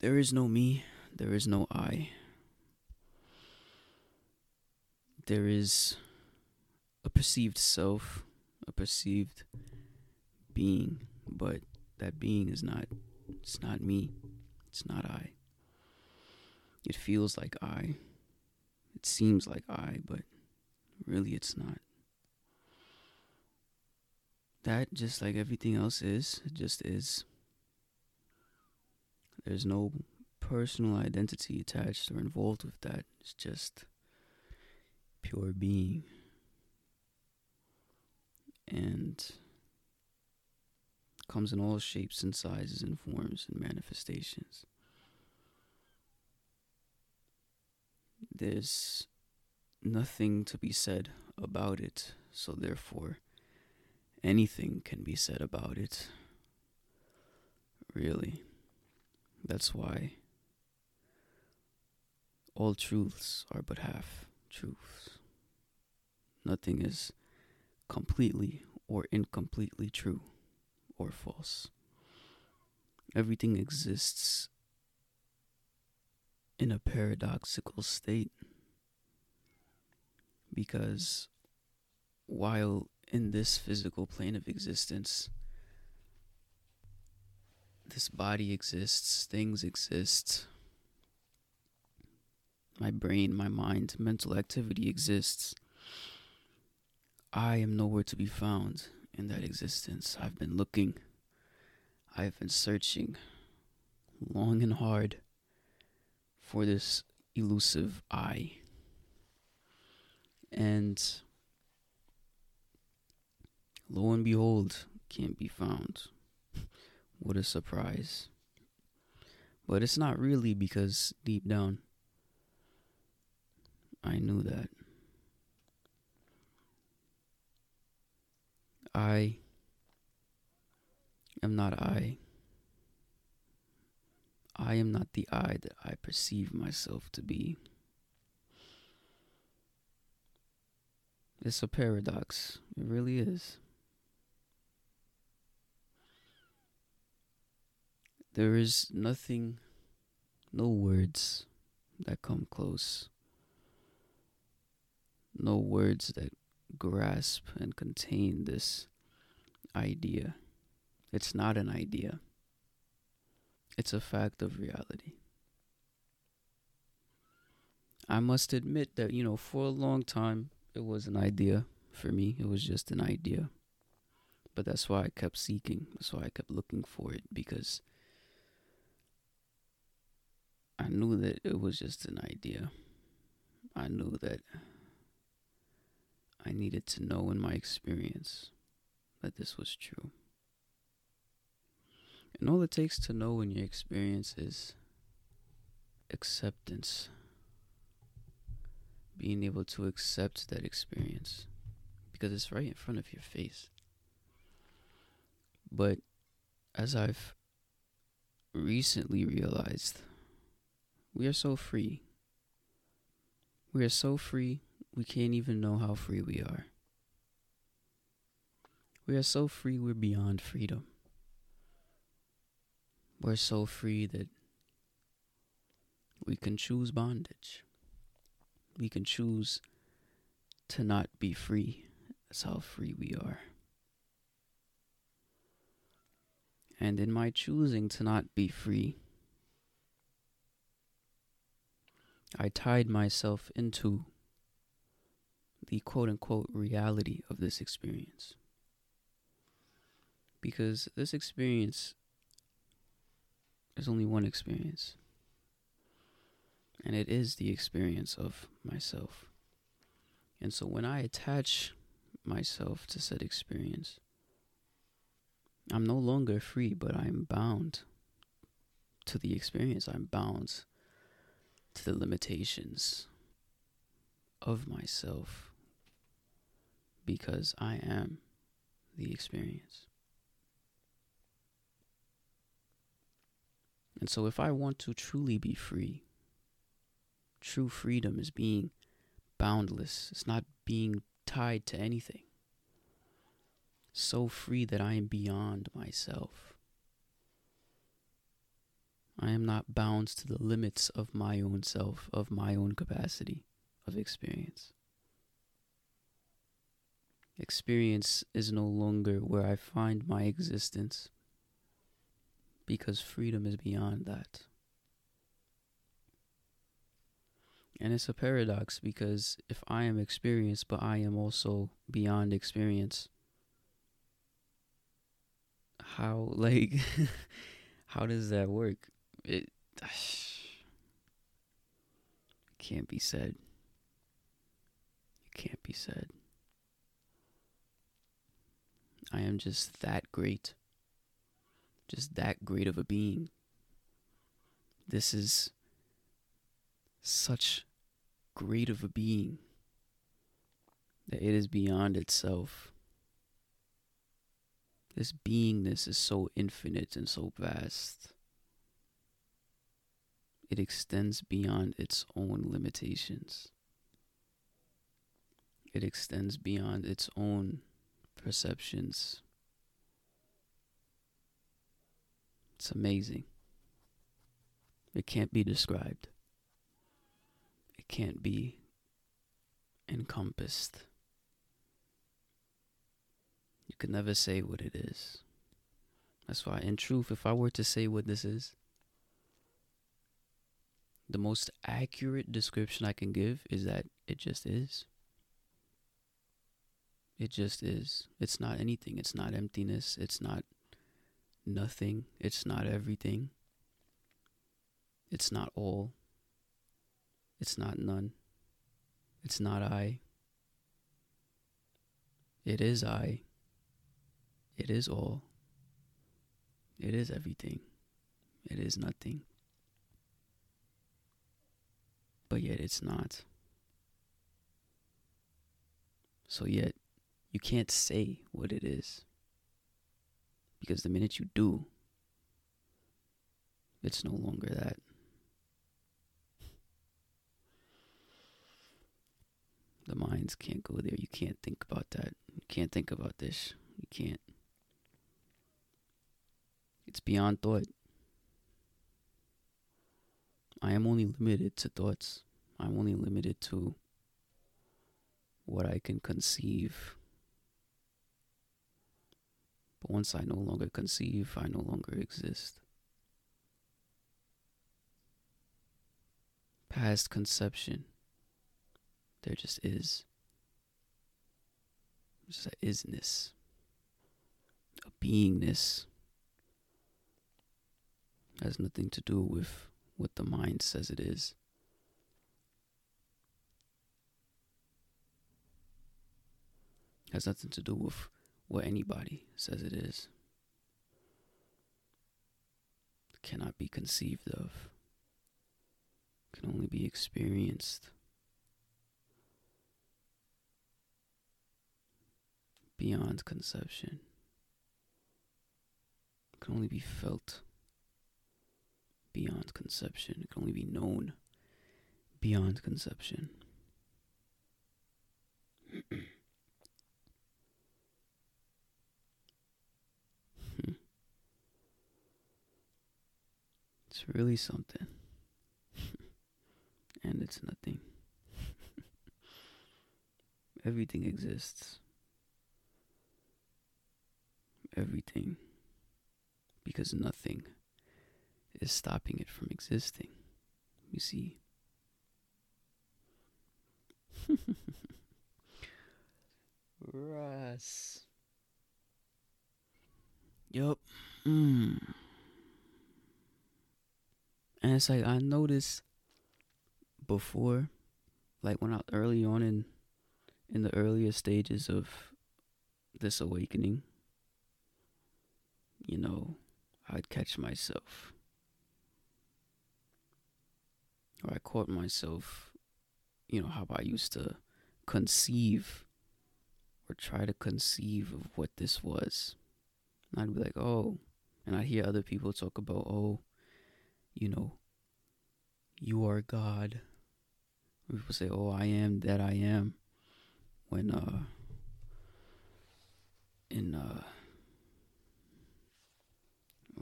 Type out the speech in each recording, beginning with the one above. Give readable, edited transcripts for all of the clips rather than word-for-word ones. There is no me, there is no I. There is a perceived self, a perceived being, but that being is not, it's not me, it's not I. It feels like I, it seems like I, but really it's not. That, just like everything else is, it just is. There's no personal identity attached or involved with that. It's just pure being. And comes in all shapes and sizes and forms and manifestations. There's nothing to be said about it, so therefore anything can be said about it, really. That's why all truths are but half truths. Nothing is completely or incompletely true or false. Everything exists in a paradoxical state, because while in this physical plane of existence, this body exists, things exist, my brain, my mind, mental activity exists, I am nowhere to be found in that existence. I've been looking, I've been searching long and hard for this elusive I. And lo and behold, can't be found. What a surprise. But it's not really, because deep down, I knew that. I am not I. I am not the I that I perceive myself to be. It's a paradox. It really is. There is nothing, no words that come close. No words that grasp and contain this idea. It's not an idea. It's a fact of reality. I must admit that, for a long time, it was an idea for me. It was just an idea. But that's why I kept seeking. That's why I kept looking for it, because I knew that it was just an idea. I knew that I needed to know in my experience that this was true. And all it takes to know in your experience is acceptance. Being able to accept that experience, because it's right in front of your face. But as I've recently realized, we are so free. We are so free, we can't even know how free we are. We are so free, we're beyond freedom. We're so free that we can choose bondage. We can choose to not be free. That's how free we are. And in my choosing to not be free, I tied myself into the quote-unquote reality of this experience. Because this experience is only one experience. And it is the experience of myself. And so when I attach myself to said experience, I'm no longer free, but I'm bound to the experience. I'm bound to the limitations of myself, because I am the experience. And so if I want to truly be free, true freedom is being boundless. It's not being tied to anything. So free that I am beyond myself. I I am not bound to the limits of my own self, of my own capacity of experience. Experience is no longer where I find my existence, because freedom is beyond that. And it's a paradox, because if I am experienced, but I am also beyond experience, how, like, how does that work? It can't be said. It can't be said. I am just that great. Just that great of a being. This is such great of a being that it is beyond itself. This beingness is so infinite and so vast. It extends beyond its own limitations. It extends beyond its own perceptions. It's amazing. It can't be described. It can't be encompassed. You can never say what it is. That's why, in truth, if I were to say what this is, the most accurate description I can give is that it just is. It just is. It's not anything. It's not emptiness. It's not nothing. It's not everything. It's not all. It's not none. It's not I. It is I. It is all. It is everything. It is nothing. But yet it's not. So yet, you can't say what it is, because the minute you do, it's no longer that. The minds can't go there. You can't think about that. You can't think about this. You can't. It's beyond thought. I am only limited to thoughts. I'm only limited to what I can conceive. But once I no longer conceive, I no longer exist. Past conception, there just is. Just an isness, a beingness. It has nothing to do with what the mind says it is. It has nothing to do with what anybody says it is. It cannot be conceived of. It can only be experienced. Beyond conception. It can only be felt. Beyond conception. It can only be known. Beyond conception. It's really something. And it's nothing. Everything exists. Everything. Because nothing is stopping it from existing. You see? Russ. Yup. And it's like, I noticed before, like when I early on in the earlier stages of this awakening, you know, I'd catch myself. Or I caught myself, you know, how I used to conceive or try to conceive of what this was. And I'd be like, oh, and I'd hear other people talk about, oh, you know, you are God. People say, oh, I am that I am. When, what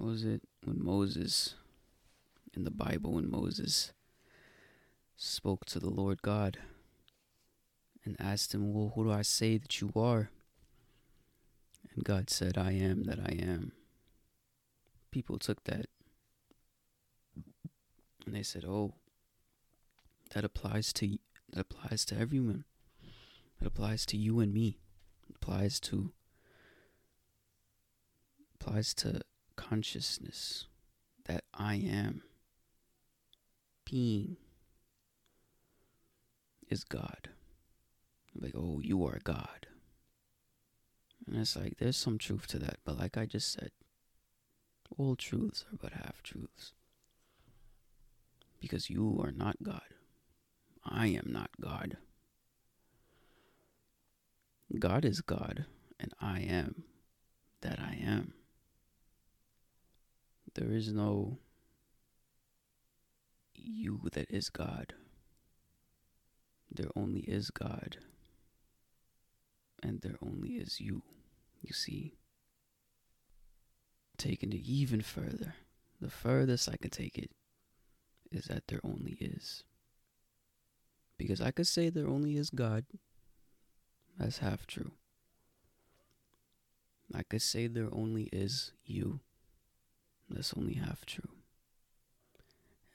was it? When Moses in the Bible when Moses spoke to the Lord God and asked him, well, who do I say that you are? And God said, I am that I am. People took that and they said, oh, that applies to everyone. It applies to you and me. It applies to consciousness, that I am. Being is God. Like, oh, you are God. And it's like, there's some truth to that. But like I just said, all truths are but half-truths. Because you are not God. I am not God. God is God, and I am that I am. There is no you that is God. There only is God, and there only is you. You see, taking it even further, the furthest I can take it is that there only is. Because I could say there only is God. That's half true. I could say there only is you. That's only half true.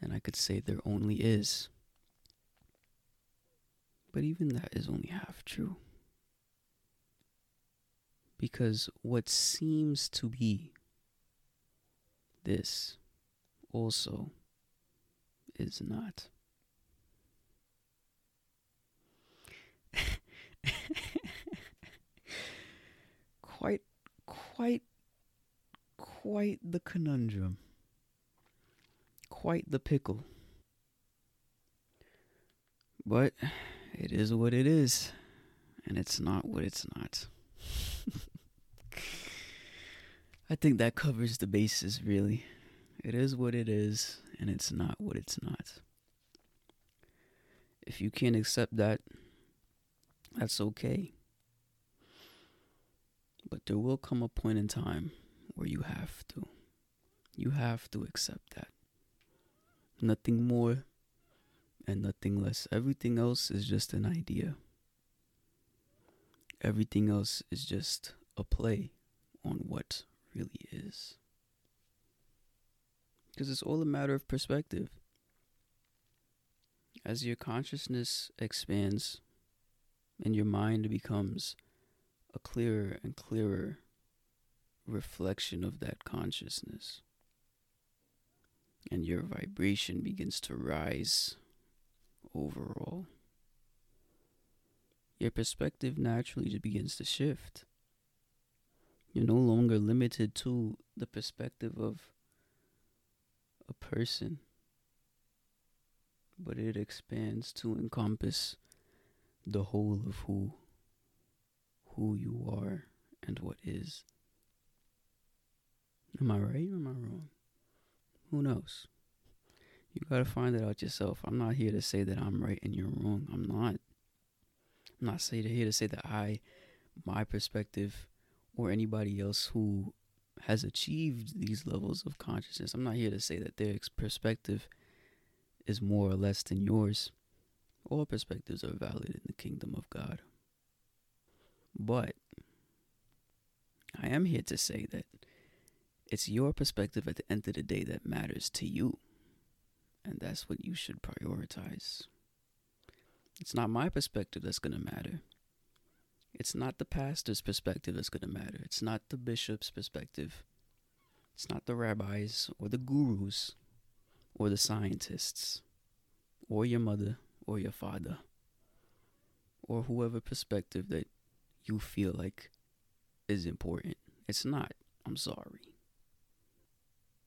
And I could say there only is. But even that is only half true. Because what seems to be this also is not. Quite the conundrum. Quite the pickle. But it is what it is, and it's not what it's not. I think that covers the basis, really. It is what it is, and it's not what it's not. If you can't accept that, that's okay. But there will come a point in time where you have to accept that. Nothing more and nothing less. Everything else is just an idea. Everything else is just a play on what really is. Because it's all a matter of perspective. As your consciousness expands and your mind becomes a clearer and clearer reflection of that consciousness, and your vibration begins to rise overall, your perspective naturally just begins to shift. You're no longer limited to the perspective of a person, but it expands to encompass the whole of who you are and what is. Am I right or am I wrong? Who knows? You gotta find it out yourself. I'm not here to say that I'm right and you're wrong. I'm not. I'm not here to say that my perspective, or anybody else who has achieved these levels of consciousness, I'm not here to say that their perspective is more or less than yours. All perspectives are valid in the kingdom of God. But I am here to say that it's your perspective at the end of the day that matters to you. And that's what you should prioritize. It's not my perspective that's going to matter. It's not the pastor's perspective that's going to matter. It's not the bishop's perspective. It's not the rabbis or the gurus or the scientists or your mother or your father or whoever perspective that you feel like is important. It's not. I'm sorry.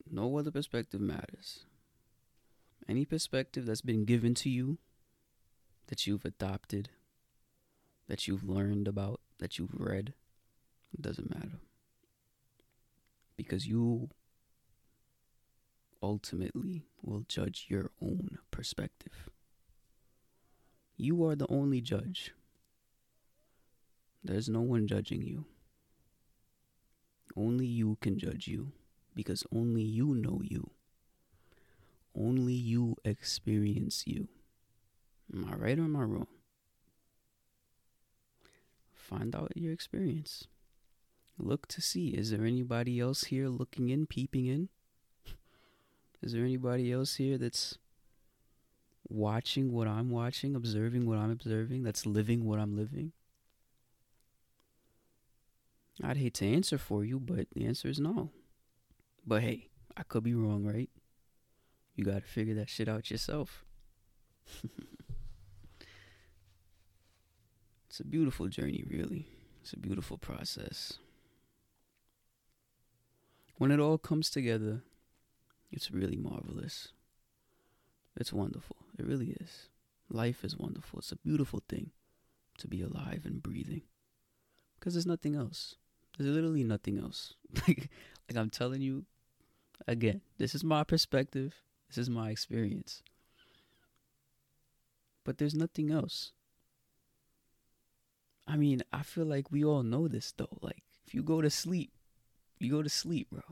No other perspective matters. Any perspective that's been given to you, that you've adopted, that you've learned about, that you've read, it doesn't matter. Because you ultimately will judge your own perspective. You are the only judge. There's no one judging you. Only you can judge you, because only you know you. experience you. Am I right or am I wrong? Find out your experience. Look to see, is there anybody else here looking in, peeping in? Is there anybody else here that's watching what I'm watching, observing what I'm observing, that's living what I'm living? I'd hate to answer for you, but the answer is no. But hey, I could be wrong, right? You gotta figure that shit out yourself. It's a beautiful journey, really. It's a beautiful process. When it all comes together, it's really marvelous. It's wonderful. It really is. Life is wonderful. It's a beautiful thing to be alive and breathing. Because there's nothing else. There's literally nothing else. Like I'm telling you, again, this is my perspective. This is my experience. But there's nothing else. I mean, I feel like we all know this, though. Like, if you go to sleep, you go to sleep, bro.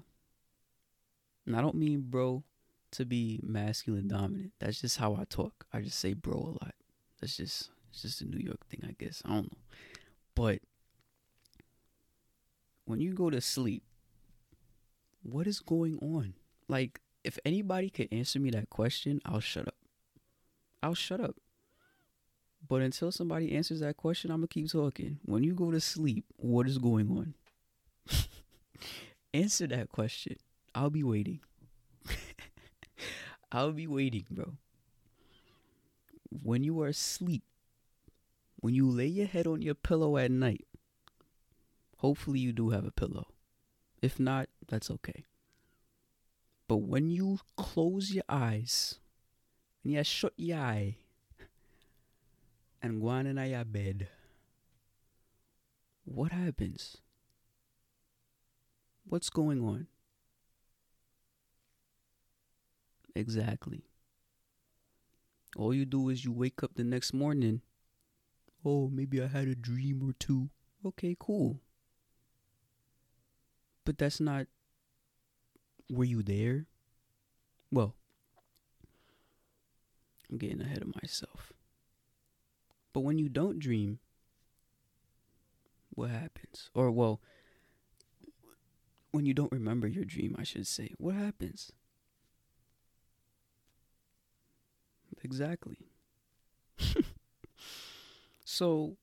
And I don't mean bro to be masculine dominant. That's just how I talk. I just say bro a lot. That's just, it's just a New York thing, I guess. I don't know. But when you go to sleep, what is going on? Like, if anybody could answer me that question, I'll shut up. I'll shut up. But until somebody answers that question, I'm going to keep talking. When you go to sleep, what is going on? Answer that question. I'll be waiting. I'll be waiting, bro. When you are asleep, when you lay your head on your pillow at night, hopefully you do have a pillow. If not, that's okay. But when you close your eyes, and you shut your eye, and go on in your bed, what happens? What's going on? Exactly. All you do is you wake up the next morning. Oh, maybe I had a dream or two. Okay, cool. But that's not, were you there? Well, I'm getting ahead of myself. But when you don't dream, what happens? Or, well, when you don't remember your dream, I should say, what happens? Exactly. So,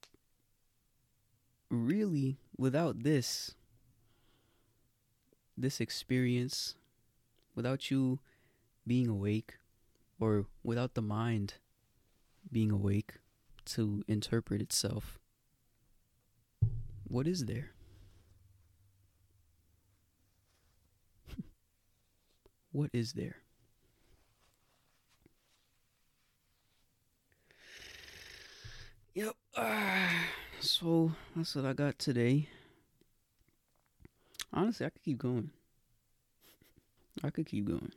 really, without this experience, without you being awake, or without the mind being awake to interpret itself, what is there? What is there? Yep. So that's what I got today. Honestly, I could keep going. I could keep going.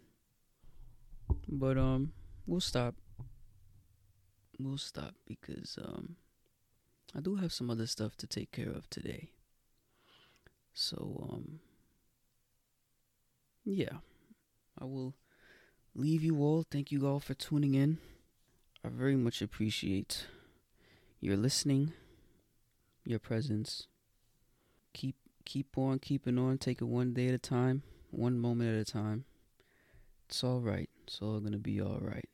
But we'll stop. We'll stop because I do have some other stuff to take care of today. So yeah. I will leave you all. Thank you all for tuning in. I very much appreciate your listening, your presence. Keep on keeping on. Take it one day at a time, one moment at a time. It's all right. It's all going to be all right.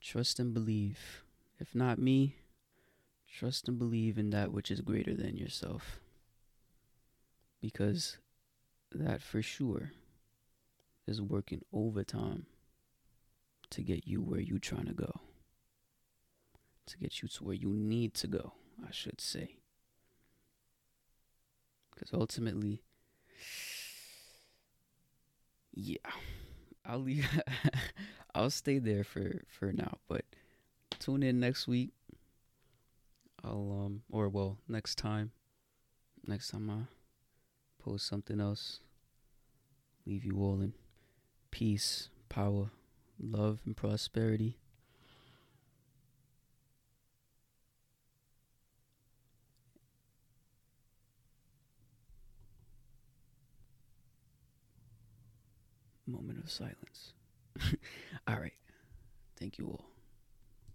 Trust and believe. If not me, trust and believe in that which is greater than yourself. Because that for sure is working overtime to get you where you're trying to go. To get you to where you need to go, I should say. Because ultimately, yeah, I'll leave. I'll stay there for now. But tune in next week. I'll or well, next time I post something else. Leave you all in peace, power, love, and prosperity. Moment of silence. All right. Thank you all.